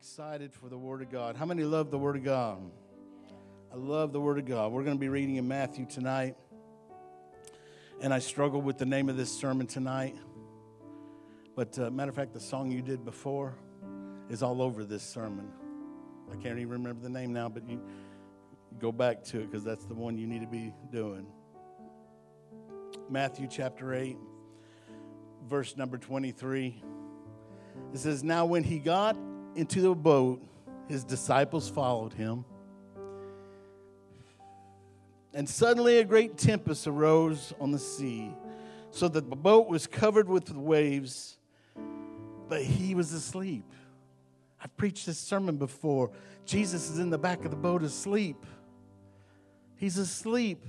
excited for the Word of God. How many love the Word of God? I love the Word of God. We're going to be reading in Matthew tonight. And I struggled with the name of this sermon tonight. But matter of fact, the song you did before is all over this sermon. I can't even remember the name now, but you go back to it because that's the one you need to be doing. Matthew chapter 8, verse number 23. It says, "Now when he got into the boat, his disciples followed him. And suddenly a great tempest arose on the sea, so that the boat was covered with waves, but he was asleep." I've preached this sermon before. Jesus is in the back of the boat asleep. He's asleep.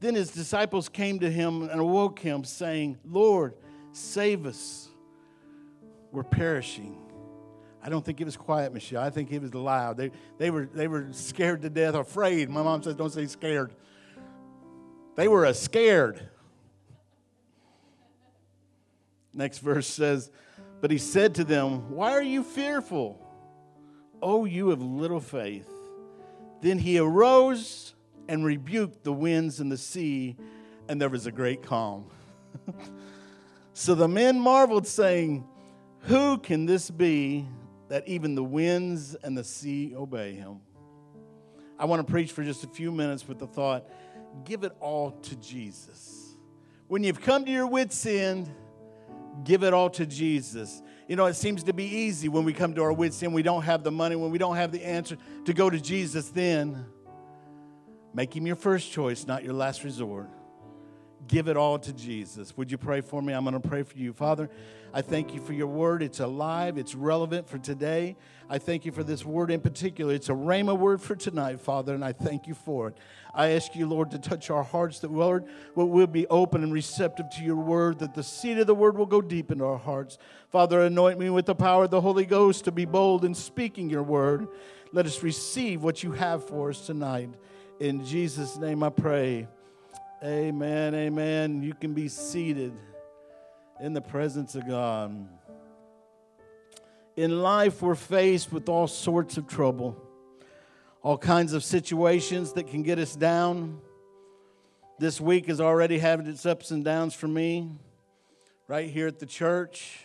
Then his disciples came to him and awoke him, saying, "Lord, save us. We're perishing." I don't think it was quiet, Michelle. I think it was loud. They were scared to death, afraid. My mom says, "Don't say scared." They were scared. Next verse says, "But he said to them, 'Why are you fearful, O you of little faith?' Then he arose and rebuked the winds and the sea, and there was a great calm. So the men marveled, saying, 'Who can this be that even the winds and the sea obey him?'" I want to preach for just a few minutes with the thought, give it all to Jesus. When you've come to your wits' end, give it all to Jesus. You know, it seems to be easy when we come to our wits' end. We don't have the money, when we don't have the answer, to go to Jesus then. Make him your first choice, not your last resort. Give it all to Jesus. Would you pray for me? I'm going to pray for you. Father, I thank you for your word. It's alive. It's relevant for today. I thank you for this word in particular. It's a rhema word for tonight, Father, and I thank you for it. I ask you, Lord, to touch our hearts, that, Lord, we'll be open and receptive to your word, that the seed of the word will go deep into our hearts. Father, anoint me with the power of the Holy Ghost to be bold in speaking your word. Let us receive what you have for us tonight. In Jesus' name I pray. Amen, amen. You can be seated in the presence of God. In life, we're faced with all sorts of trouble, all kinds of situations that can get us down. This week has already had its ups and downs for me, right here at the church.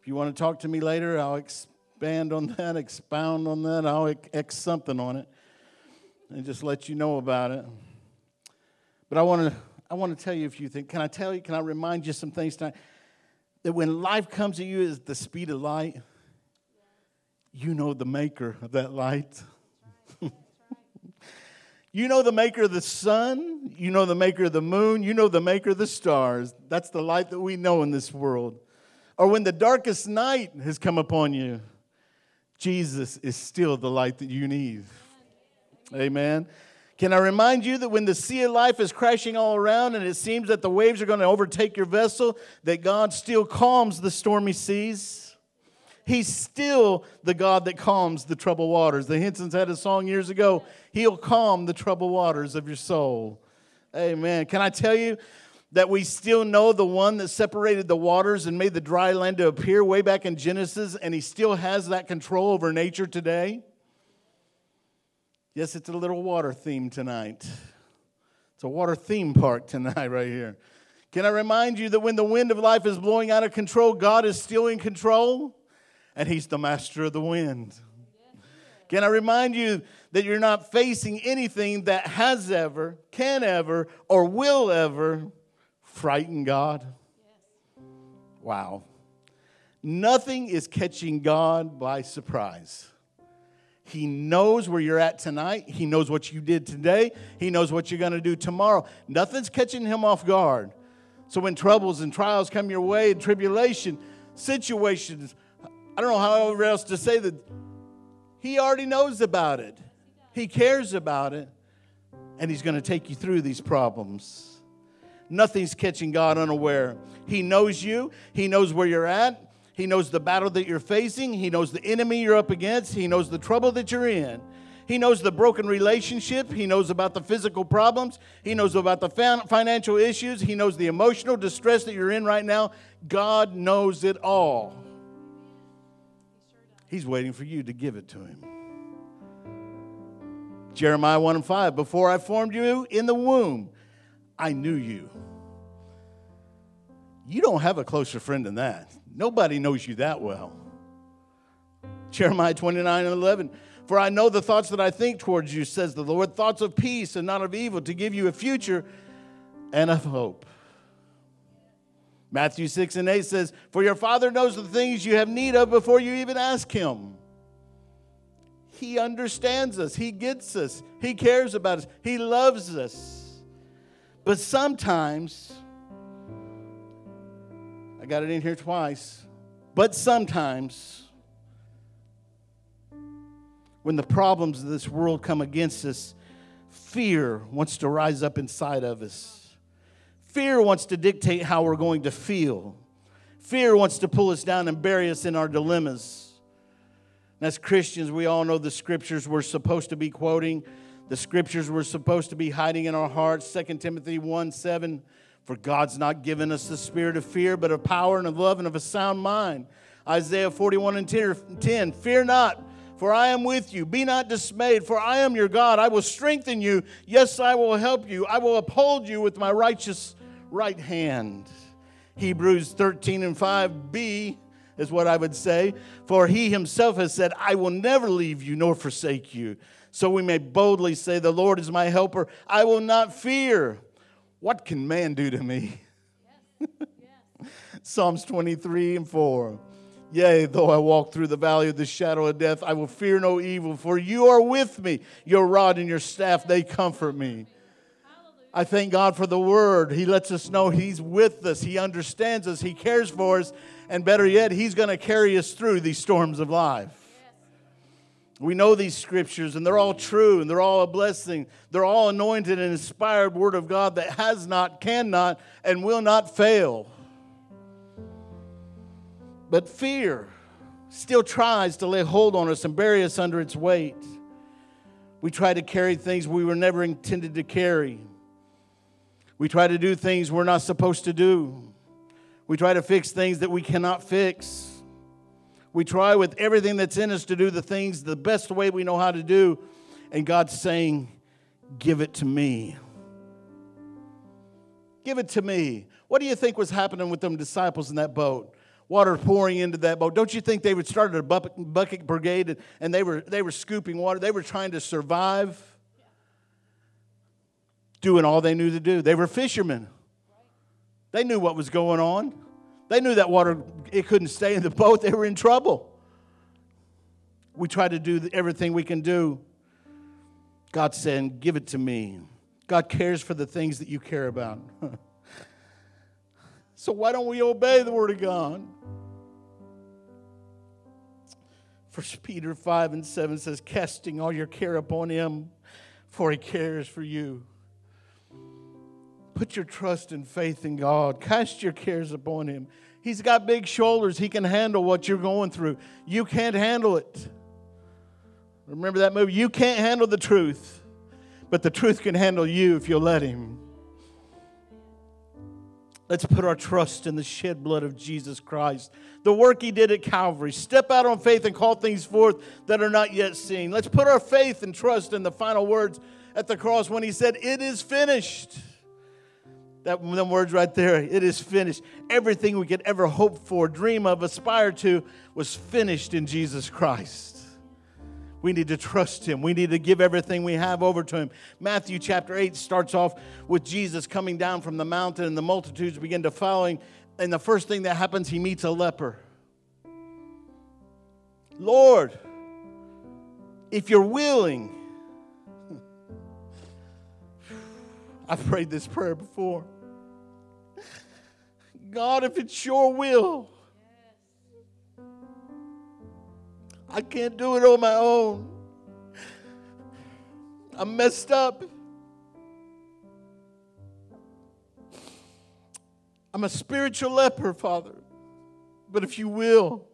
If you want to talk to me later, I'll expand on that, expound on that. I'll X something on it and just let you know about it. But I want to tell you a few things. Can I tell you? Can I remind you some things tonight? That when life comes at you at the speed of light, you know the maker of that light. You know the maker of the sun. You know the maker of the moon. You know the maker of the stars. That's the light that we know in this world. Or when the darkest night has come upon you, Jesus is still the light that you need. Amen. Can I remind you that when the sea of life is crashing all around and it seems that the waves are going to overtake your vessel, that God still calms the stormy seas? He's still the God that calms the troubled waters. The Hensons had a song years ago, "He'll calm the troubled waters of your soul." Amen. Can I tell you that we still know the one that separated the waters and made the dry land to appear way back in Genesis, and he still has that control over nature today? Yes, it's a little water theme tonight. It's a water theme park tonight right here. Can I remind you that when the wind of life is blowing out of control, God is still in control, and he's the master of the wind. Can I remind you that you're not facing anything that has ever, can ever, or will ever frighten God? Wow. Nothing is catching God by surprise. He knows where you're at tonight. He knows what you did today. He knows what you're going to do tomorrow. Nothing's catching him off guard. So when troubles and trials come your way, and tribulation, situations, I don't know how else to say that, he already knows about it. He cares about it. And he's going to take you through these problems. Nothing's catching God unaware. He knows you. He knows where you're at. He knows the battle that you're facing. He knows the enemy you're up against. He knows the trouble that you're in. He knows the broken relationship. He knows about the physical problems. He knows about the financial issues. He knows the emotional distress that you're in right now. God knows it all. He's waiting for you to give it to him. Jeremiah 1:5, before I formed you in the womb, I knew you. You don't have a closer friend than that. Nobody knows you that well. Jeremiah 29:11, for I know the thoughts that I think towards you, says the Lord, thoughts of peace and not of evil, to give you a future and of hope. Matthew 6:8 says, for your Father knows the things you have need of before you even ask him. He understands us. He gets us. He cares about us. He loves us. But sometimes, I got it in here twice, but sometimes when the problems of this world come against us, fear wants to rise up inside of us. Fear wants to dictate how we're going to feel. Fear wants to pull us down and bury us in our dilemmas. And as Christians, we all know the scriptures we're supposed to be quoting, the scriptures we're supposed to be hiding in our hearts. 2 Timothy 1:7, for God's not given us the spirit of fear, but of power and of love and of a sound mind. Isaiah 41:10, fear not, for I am with you. Be not dismayed, for I am your God. I will strengthen you. Yes, I will help you. I will uphold you with my righteous right hand. Hebrews 13:5, be is what I would say. For he himself has said, I will never leave you nor forsake you. So we may boldly say, the Lord is my helper. I will not fear. What can man do to me? Yes. Yes. Psalms 23:4. Yea, though I walk through the valley of the shadow of death, I will fear no evil, for you are with me. Your rod and your staff, they comfort me. I thank God for the word. He lets us know he's with us. He understands us. He cares for us. And better yet, he's going to carry us through these storms of life. Yes. We know these scriptures, and they're all true, and they're all a blessing. They're all anointed and inspired word of God that has not, cannot, and will not fail. But fear still tries to lay hold on us and bury us under its weight. We try to carry things we were never intended to carry. We try to do things we're not supposed to do. We try to fix things that we cannot fix. We try with everything that's in us to do the things the best way we know how to do. And God's saying, give it to me. Give it to me. What do you think was happening with them disciples in that boat? Water pouring into that boat. Don't you think they would start a bucket brigade and they were scooping water? They were trying to survive, doing all they knew to do. They were fishermen. They knew what was going on. They knew that water, it couldn't stay in the boat. They were in trouble. We try to do everything we can do. God said, give it to me. God cares for the things that you care about. So why don't we obey the word of God? 1 Peter 5:7 says, casting all your care upon him, for he cares for you. Put your trust and faith in God. Cast your cares upon him. He's got big shoulders. He can handle what you're going through. You can't handle it. Remember that movie? You can't handle the truth, but the truth can handle you if you'll let him. Let's put our trust in the shed blood of Jesus Christ, the work he did at Calvary. Step out on faith and call things forth that are not yet seen. Let's put our faith and trust in the final words at the cross when he said, it is finished. That them words right there, it is finished. Everything we could ever hope for, dream of, aspire to was finished in Jesus Christ. We need to trust him. We need to give everything we have over to him. Matthew chapter 8 starts off with Jesus coming down from the mountain and the multitudes begin to follow him. And the first thing that happens, he meets a leper. Lord, if you're willing, I've prayed this prayer before. God, if it's your will, I can't do it on my own. I'm messed up. I'm a spiritual leper, Father. But if you will,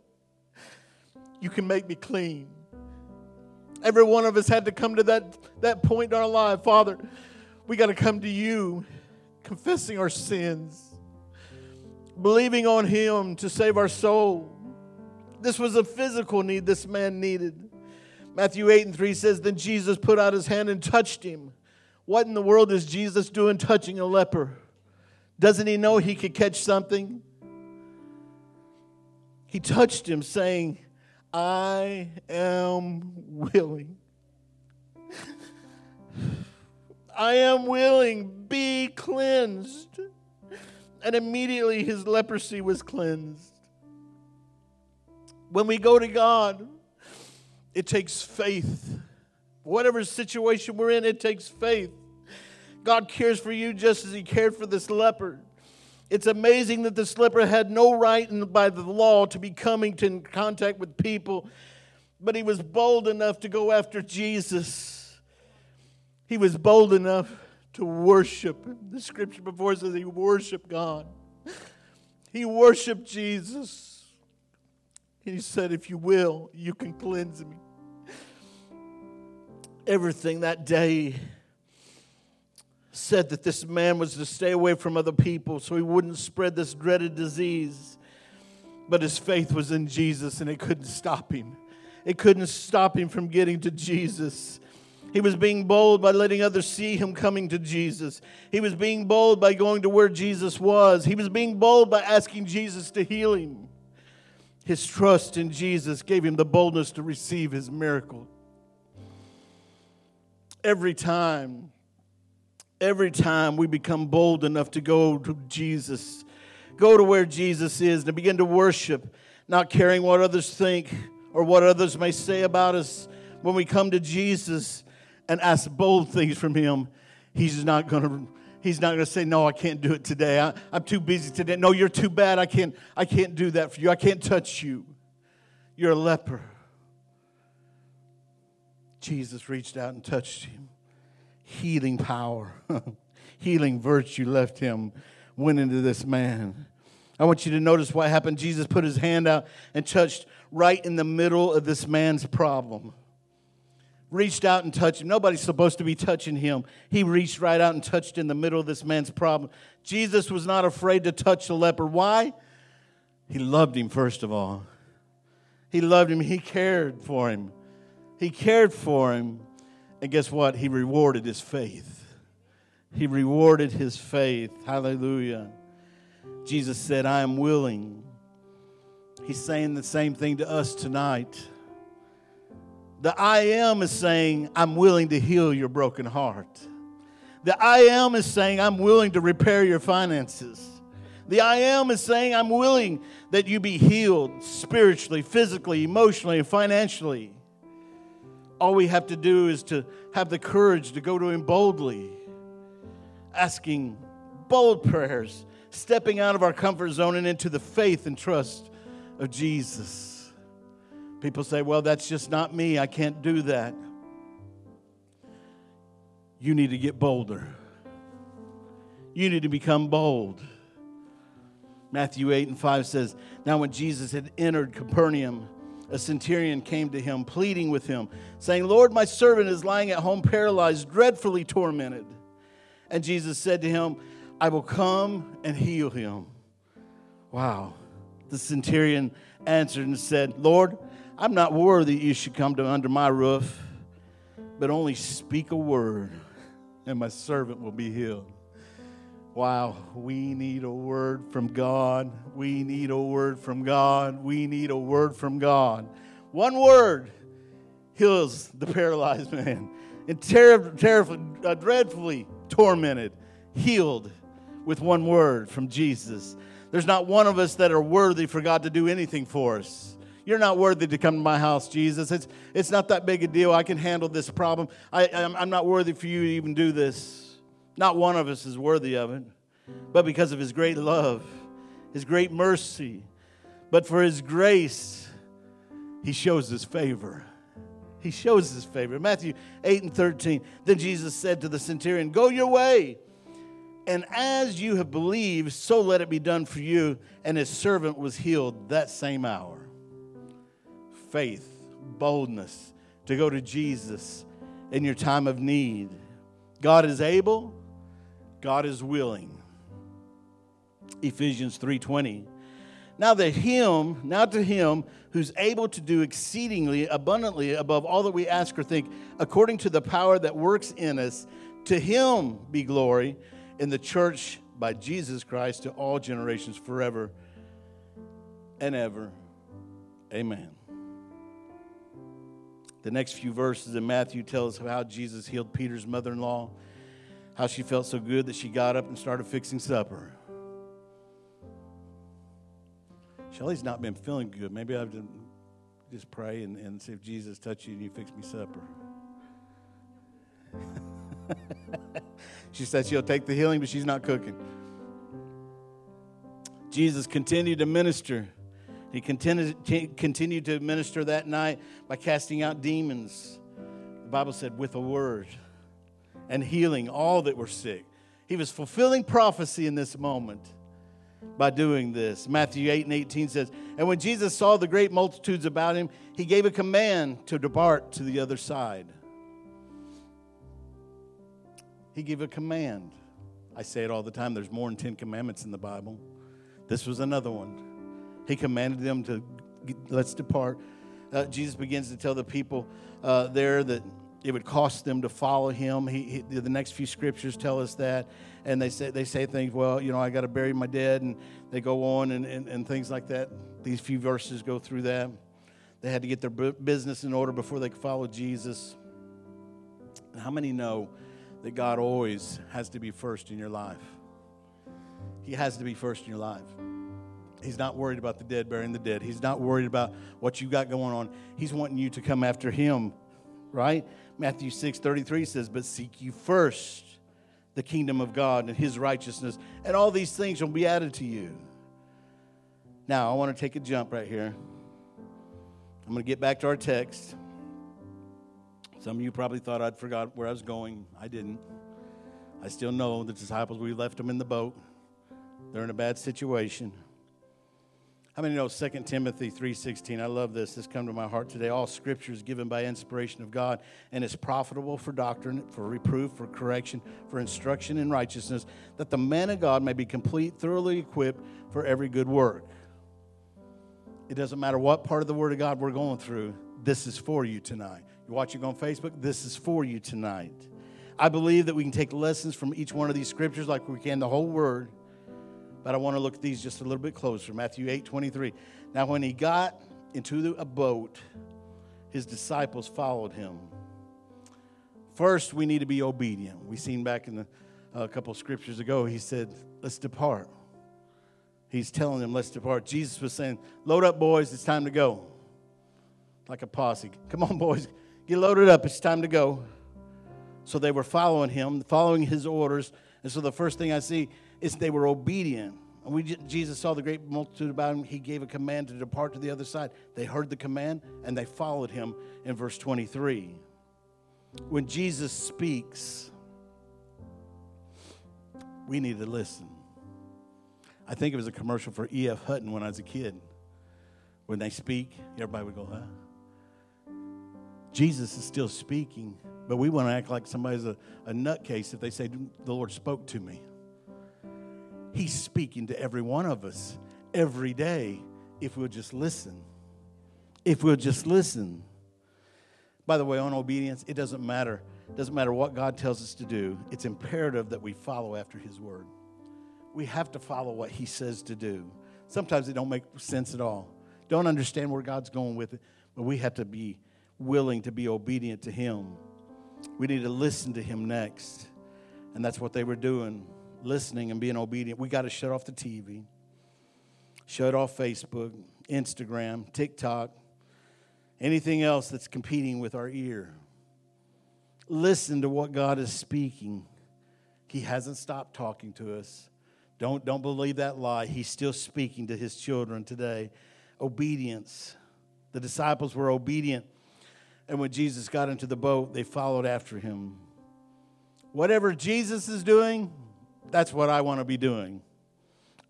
you can make me clean. Every one of us had to come to that point in our life, Father. We got to come to you, confessing our sins, believing on him to save our soul, This was a physical need this man needed. Matthew 8:3 says, Then Jesus put out his hand and touched him. What in the world is Jesus doing touching a leper? Doesn't he know he could catch something? He touched him, saying, I am willing. I am willing, be cleansed. And immediately his leprosy was cleansed. When we go to God, it takes faith. Whatever situation we're in, it takes faith. God cares for you just as he cared for this leper. It's amazing that this leper had no right by the law to be coming in contact with people, but he was bold enough to go after Jesus. He was bold enough to worship. The scripture before says he worshiped God. He worshiped Jesus. He said, if you will, you can cleanse me. Everything that day said that this man was to stay away from other people so he wouldn't spread this dreaded disease. But his faith was in Jesus, and it couldn't stop him. It couldn't stop him from getting to Jesus. He was being bold by letting others see him coming to Jesus. He was being bold by going to where Jesus was. He was being bold by asking Jesus to heal him. His trust in Jesus gave him the boldness to receive his miracle. Every time we become bold enough to go to Jesus, go to where Jesus is, to begin to worship, not caring what others think or what others may say about us, when we come to Jesus and ask bold things from him, He's not going to say, no, I can't do it today. I'm too busy today. No, you're too bad. I can't do that for you. I can't touch you. You're a leper. Jesus reached out and touched him. Healing power, healing virtue left him, went into this man. I want you to notice what happened. Jesus put his hand out and touched right in the middle of this man's problem. Reached out and touched him. Nobody's supposed to be touching him. He reached right out and touched in the middle of this man's problem. Jesus was not afraid to touch the leper. Why? He loved him, first of all. He loved him. He cared for him. He cared for him. And guess what? He rewarded his faith. He rewarded his faith. Hallelujah. Jesus said, I am willing. He's saying the same thing to us tonight. The I am is saying, I'm willing to heal your broken heart. The I am is saying, I'm willing to repair your finances. The I am is saying, I'm willing that you be healed spiritually, physically, emotionally, and financially. All we have to do is to have the courage to go to him boldly, asking bold prayers, stepping out of our comfort zone and into the faith and trust of Jesus. People say, well, that's just not me. I can't do that. You need to get bolder. You need to become bold. Matthew 8:5 says, Now when Jesus had entered Capernaum, a centurion came to him, pleading with him, saying, Lord, my servant is lying at home paralyzed, dreadfully tormented. And Jesus said to him, I will come and heal him. Wow. The centurion answered and said, Lord, I'm not worthy you should come under my roof, but only speak a word, and my servant will be healed. Wow, we need a word from God. We need a word from God. We need a word from God. One word heals the paralyzed man. And dreadfully tormented, healed with one word from Jesus. There's not one of us that are worthy for God to do anything for us. You're not worthy to come to my house, Jesus. It's not that big a deal. I can handle this problem. I'm not worthy for you to even do this. Not one of us is worthy of it, but because of his great love, his great mercy, but for his grace, he shows his favor. He shows his favor. Matthew 8:13, Then Jesus said to the centurion, Go your way, and as you have believed, so let it be done for you. And his servant was healed that same hour. Faith, boldness to go to Jesus in your time of need. God is able. God is willing. Ephesians 3:20 Now to him who's able to do exceedingly abundantly above all that we ask or think, according to the power that works in us, to him be glory in the church by Jesus Christ to all generations forever and ever. Amen. The next few verses in Matthew tell us how Jesus healed Peter's mother-in-law, how she felt so good that she got up and started fixing supper. Shelly's not been feeling good. Maybe I've just pray and see if Jesus touched you and you fix me supper. She said she'll take the healing, but she's not cooking. Jesus continued to minister. He continued to minister that night by casting out demons. The Bible said, with a word, and healing all that were sick. He was fulfilling prophecy in this moment by doing this. Matthew 8:18 says, and when Jesus saw the great multitudes about him, he gave a command to depart to the other side. He gave a command. I say it all the time. There's more than 10 commandments in the Bible. This was another one. He commanded them to, let's depart. Jesus begins to tell the people there that it would cost them to follow him. The next few scriptures tell us that. And they say things, well, you know, I got to bury my dead. And they go on and things like that. These few verses go through that. They had to get their business in order before they could follow Jesus. And how many know that God always has to be first in your life? He has to be first in your life. He's not worried about the dead burying the dead. He's not worried about what you got going on. He's wanting you to come after him, right? Matthew 6:33 says, but seek you first the kingdom of God and his righteousness, and all these things will be added to you. Now, I want to take a jump right here. I'm going to get back to our text. Some of you probably thought I'd forgot where I was going. I didn't. I still know the disciples, we left them in the boat. They're in a bad situation. How many know 2 Timothy 3:16? I love this. This come to my heart today. All scripture is given by inspiration of God and is profitable for doctrine, for reproof, for correction, for instruction in righteousness, that the man of God may be complete, thoroughly equipped for every good work. It doesn't matter what part of the Word of God we're going through. This is for you tonight. You're watching on Facebook. This is for you tonight. I believe that we can take lessons from each one of these scriptures like we can the whole Word. But I want to look at these just a little bit closer. Matthew 8:23. Now when he got into a boat, his disciples followed him. First, we need to be obedient. We seen back in a couple of scriptures ago, he said, let's depart. He's telling them, let's depart. Jesus was saying, load up, boys. It's time to go. Like a posse. Come on, boys. Get loaded up. It's time to go. So they were following him, following his orders. And so the first thing I see is they were obedient. And Jesus saw the great multitude about him. He gave a command to depart to the other side. They heard the command, and they followed him in verse 23. When Jesus speaks, we need to listen. I think it was a commercial for E.F. Hutton when I was a kid. When they speak, everybody would go, huh? Jesus is still speaking, but we want to act like somebody's a nutcase if they say, the Lord spoke to me. He's speaking to every one of us every day if we'll just listen. If we'll just listen. By the way, on obedience, it doesn't matter. It doesn't matter what God tells us to do. It's imperative that we follow after his word. We have to follow what he says to do. Sometimes it don't make sense at all. Don't understand where God's going with it, but we have to be willing to be obedient to him. We need to listen to him next. And that's what they were doing. Listening and being obedient. We got to shut off the TV, shut off Facebook, Instagram, TikTok, anything else that's competing with our ear. Listen to what God is speaking. He hasn't stopped talking to us. Don't believe that lie. He's still speaking to his children today. Obedience. The disciples were obedient, and when Jesus got into the boat, they followed after him. Whatever Jesus is doing, that's what I want to be doing.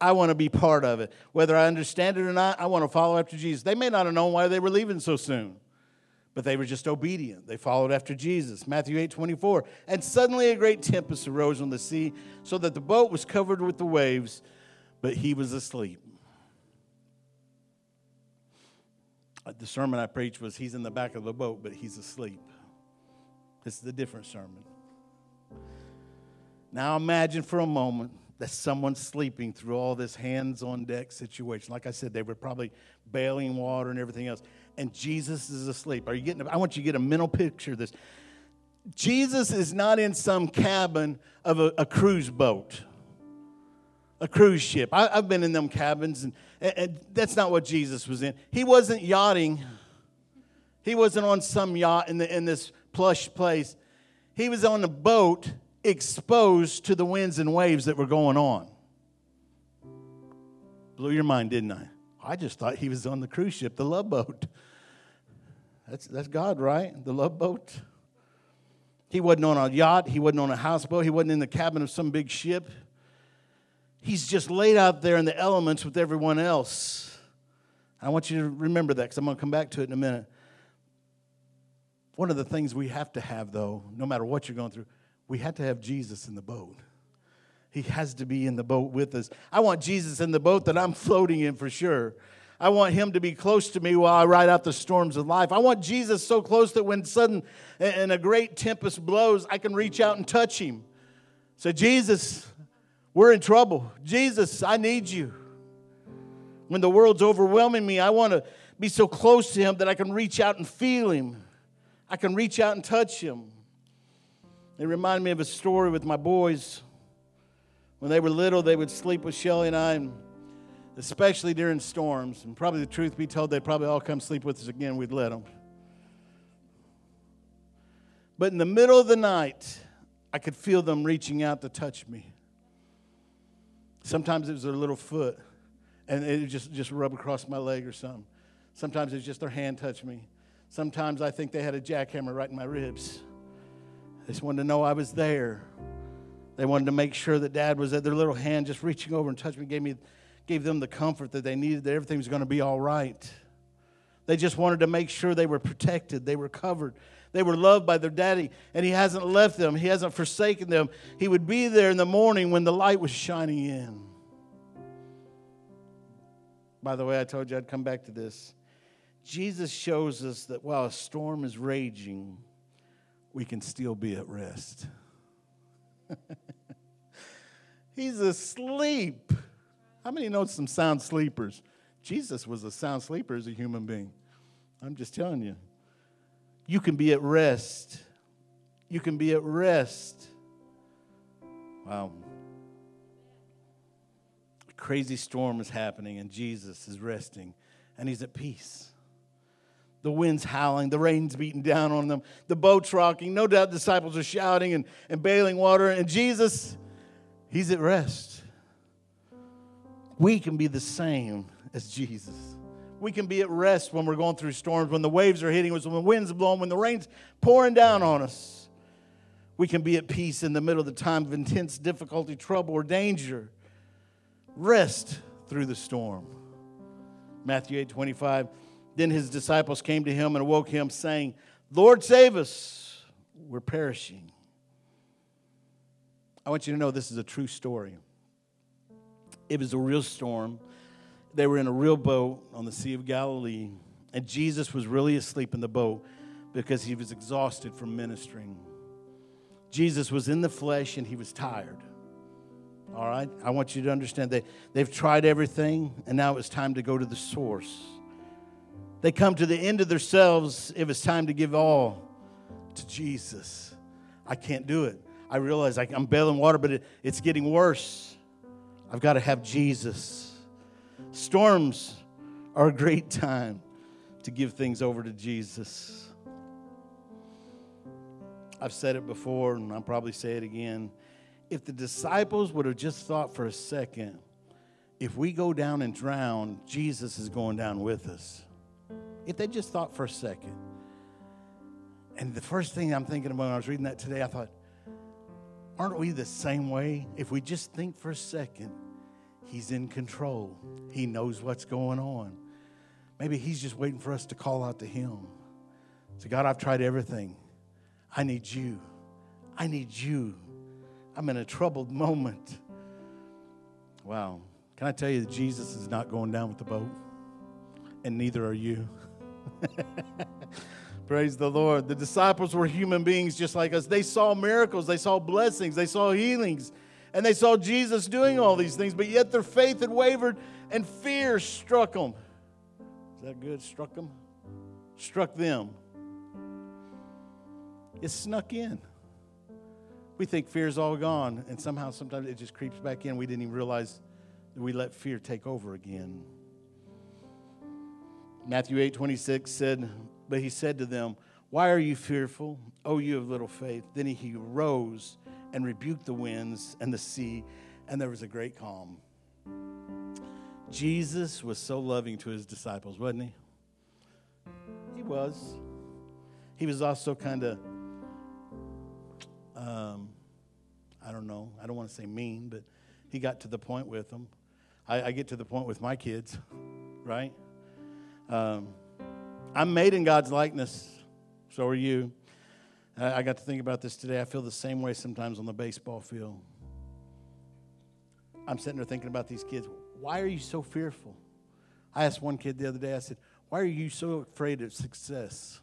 I want to be part of it. Whether I understand it or not, I want to follow after Jesus. They may not have known why they were leaving so soon, but they were just obedient. They followed after Jesus. Matthew 8:24. And suddenly a great tempest arose on the sea, so that the boat was covered with the waves, but he was asleep. The sermon I preached was he's in the back of the boat, but he's asleep. This is a different sermon. Now imagine for a moment that someone's sleeping through all this hands-on-deck situation. Like I said, they were probably bailing water and everything else. And Jesus is asleep. Are you getting? I want you to get a mental picture of this. Jesus is not in some cabin of a cruise boat, a cruise ship. I've been in them cabins, and that's not what Jesus was in. He wasn't yachting. He wasn't on some yacht in this plush place. He was on a boat exposed to the winds and waves that were going on. Blew your mind, didn't I? I just thought he was on the cruise ship, the Love Boat. That's God, right? The Love Boat. He wasn't on a yacht. He wasn't on a houseboat. He wasn't in the cabin of some big ship. He's just laid out there in the elements with everyone else. I want you to remember that because I'm going to come back to it in a minute. One of the things we have to have, though, no matter what you're going through, we have to have Jesus in the boat. He has to be in the boat with us. I want Jesus in the boat that I'm floating in for sure. I want him to be close to me while I ride out the storms of life. I want Jesus so close that when sudden and a great tempest blows, I can reach out and touch him. So Jesus, we're in trouble. Jesus, I need you. When the world's overwhelming me, I want to be so close to him that I can reach out and feel him. I can reach out and touch him. It reminded me of a story with my boys. When they were little, they would sleep with Shelly and I, and especially during storms. And probably the truth be told, they'd probably all come sleep with us again. We'd let them. But in the middle of the night, I could feel them reaching out to touch me. Sometimes it was their little foot, and it would just rub across my leg or something. Sometimes it was just their hand touched me. Sometimes I think they had a jackhammer right in my ribs. They just wanted to know I was there. They wanted to make sure that Dad was there. Their little hand just reaching over and touching me gave them the comfort that they needed, that everything was going to be all right. They just wanted to make sure they were protected, they were covered, they were loved by their daddy, and he hasn't left them. He hasn't forsaken them. He would be there in the morning when the light was shining in. By the way, I told you I'd come back to this. Jesus shows us that while a storm is raging, we can still be at rest. He's asleep. How many know some sound sleepers? Jesus was a sound sleeper as a human being. I'm just telling you. You can be at rest. You can be at rest. Wow. A crazy storm is happening, and Jesus is resting, and he's at peace. The wind's howling. The rain's beating down on them. The boat's rocking. No doubt disciples are shouting and bailing water. And Jesus, he's at rest. We can be the same as Jesus. We can be at rest when we're going through storms, when the waves are hitting us, when the wind's blowing, when the rain's pouring down on us. We can be at peace in the middle of the time of intense difficulty, trouble, or danger. Rest through the storm. Matthew 8:25. Then his disciples came to him and awoke him, saying, Lord, save us. We're perishing. I want you to know this is a true story. It was a real storm. They were in a real boat on the Sea of Galilee, and Jesus was really asleep in the boat because he was exhausted from ministering. Jesus was in the flesh, and he was tired. All right? I want you to understand that they've tried everything, and now it's time to go to the source. They come to the end of themselves. It was time to give all to Jesus. I can't do it. I realize I'm bailing water, but it's getting worse. I've got to have Jesus. Storms are a great time to give things over to Jesus. I've said it before, and I'll probably say it again. If the disciples would have just thought for a second, if we go down and drown, Jesus is going down with us. If they just thought for a second. And the first thing I'm thinking about when I was reading that today, I thought, aren't we the same way? If we just think for a second, he's in control. He knows what's going on. Maybe he's just waiting for us to call out to him. So, God, I've tried everything. I need you. I need you. I'm in a troubled moment. Wow. Can I tell you that Jesus is not going down with the boat? And neither are you. Praise the Lord. The disciples were human beings just like us. They saw miracles. They saw blessings. They saw healings. And they saw Jesus doing all these things, but yet their faith had wavered and fear struck them. Is that good? Struck them? Struck them. It snuck in. We think fear's all gone, and somehow sometimes it just creeps back in. We didn't even realize that we let fear take over again. Matthew 8:26 said, but he said to them, why are you fearful, O you of little faith? Then he rose and rebuked the winds and the sea, and there was a great calm. Jesus was so loving to his disciples, wasn't he? He was. He was also kind of, I don't know, I don't want to say mean, but he got to the point with them. I get to the point with my kids, right? I'm made in God's likeness, so are you. I got to think about this today. I feel the same way sometimes on the baseball field. I'm sitting there thinking about these kids. Why are you so fearful? I asked one kid the other day, I said, why are you so afraid of success?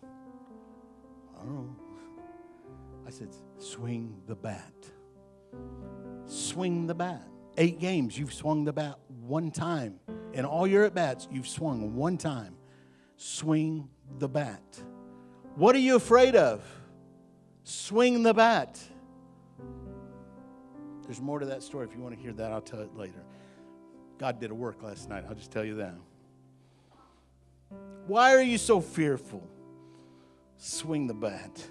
I don't know. I said, swing the bat. Swing the bat. 8 games, you've swung the bat one time. In all your at-bats, you've swung one time. Swing the bat. What are you afraid of? Swing the bat. There's more to that story. If you want to hear that, I'll tell it later. God did a work last night. I'll just tell you that. Why are you so fearful? Swing the bat.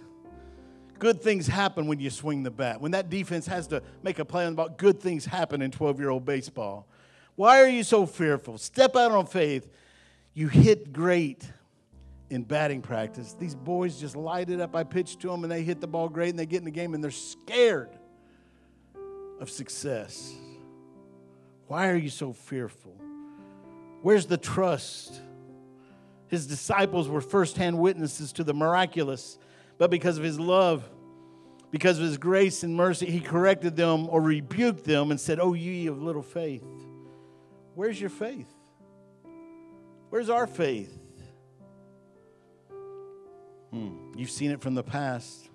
Good things happen when you swing the bat. When that defense has to make a play on the ball, good things happen in 12-year-old baseball. Why are you so fearful? Step out on faith. You hit great. In batting practice, these boys just light it up. I pitch to them, and they hit the ball great, and they get in the game, and they're scared of success. Why are you so fearful? Where's the trust? His disciples were firsthand witnesses to the miraculous, but because of his love, because of his grace and mercy, he corrected them or rebuked them and said, oh, ye of little faith. Where's your faith? Where's our faith? You've seen it from the past.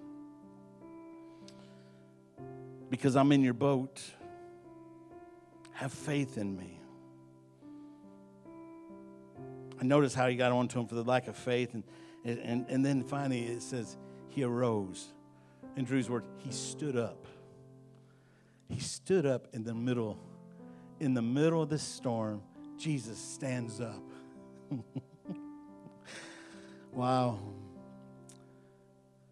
Because I'm in your boat. Have faith in me. I noticed how he got on to him for the lack of faith. And then finally it says, he arose. In Drew's word, he stood up. He stood up in the middle. In the middle of this storm, Jesus stands up. Wow.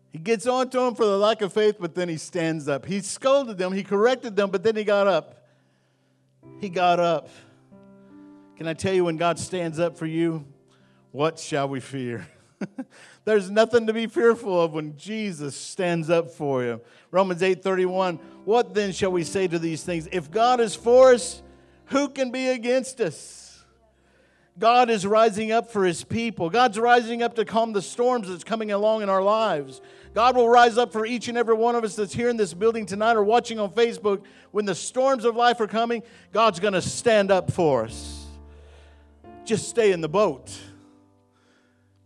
He gets on to them for the lack of faith, but then he stands up. He scolded them. He corrected them, but then he got up. He got up. Can I tell you, when God stands up for you, what shall we fear? There's nothing to be fearful of when Jesus stands up for you. Romans 8:31, what then shall we say to these things? If God is for us, who can be against us? God is rising up for his people. God's rising up to calm the storms that's coming along in our lives. God will rise up for each and every one of us that's here in this building tonight or watching on Facebook. When the storms of life are coming, God's going to stand up for us. Just stay in the boat.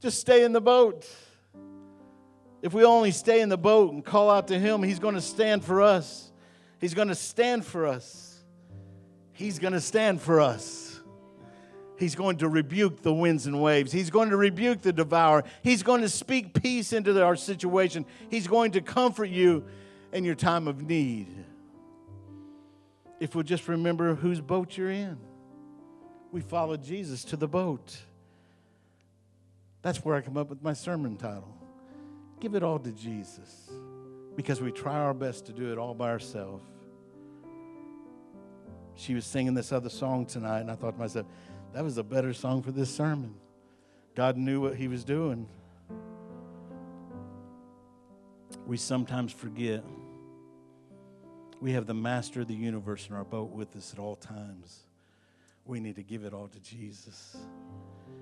Just stay in the boat. If we only stay in the boat and call out to him, he's going to stand for us. He's going to stand for us. He's going to stand for us. He's going to rebuke the winds and waves. He's going to rebuke the devourer. He's going to speak peace into our situation. He's going to comfort you in your time of need. If we'll just remember whose boat you're in. We followed Jesus to the boat. That's where I come up with my sermon title. Give it all to Jesus. Because we try our best to do it all by ourselves. She was singing this other song tonight, and I thought to myself, that was a better song for this sermon. God knew what he was doing. We sometimes forget we have the master of the universe in our boat with us at all times. We need to give it all to Jesus.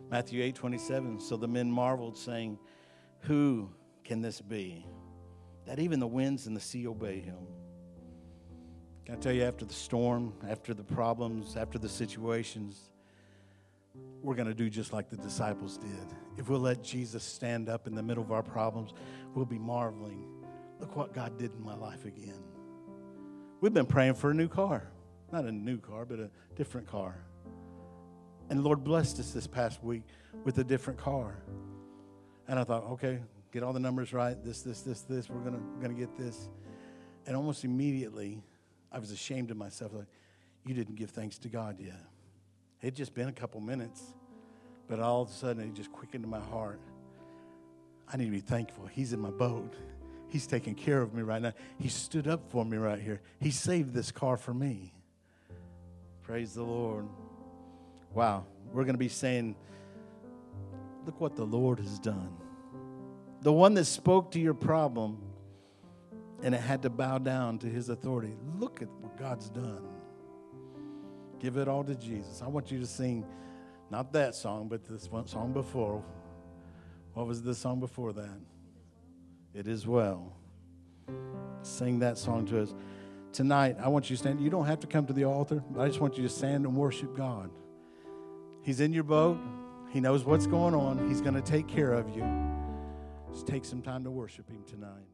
Matthew 8:27, so the men marveled, saying, who can this be, that even the winds and the sea obey him? Can I tell you, after the storm, after the problems, after the situations, we're going to do just like the disciples did. If we'll let Jesus stand up in the middle of our problems, we'll be marveling. Look what God did in my life again. We've been praying for a new car. Not a new car, but a different car. And the Lord blessed us this past week with a different car. And I thought, okay, get all the numbers right. This. We're going to get this. And almost immediately, I was ashamed of myself. Like, you didn't give thanks to God yet. It'd just been a couple minutes, but all of a sudden it just quickened in my heart. I need to be thankful. He's in my boat. He's taking care of me right now. He stood up for me right here. He saved this car for me. Praise the Lord. Wow. We're going to be saying, look what the Lord has done. The one that spoke to your problem and it had to bow down to his authority. Look at what God's done. Give it all to Jesus. I want you to sing, not that song, but this one song before. What was the song before that? It is well. Sing that song to us. Tonight, I want you to stand. You don't have to come to the altar. I just want you to stand and worship God. He's in your boat. He knows what's going on. He's going to take care of you. Just take some time to worship him tonight.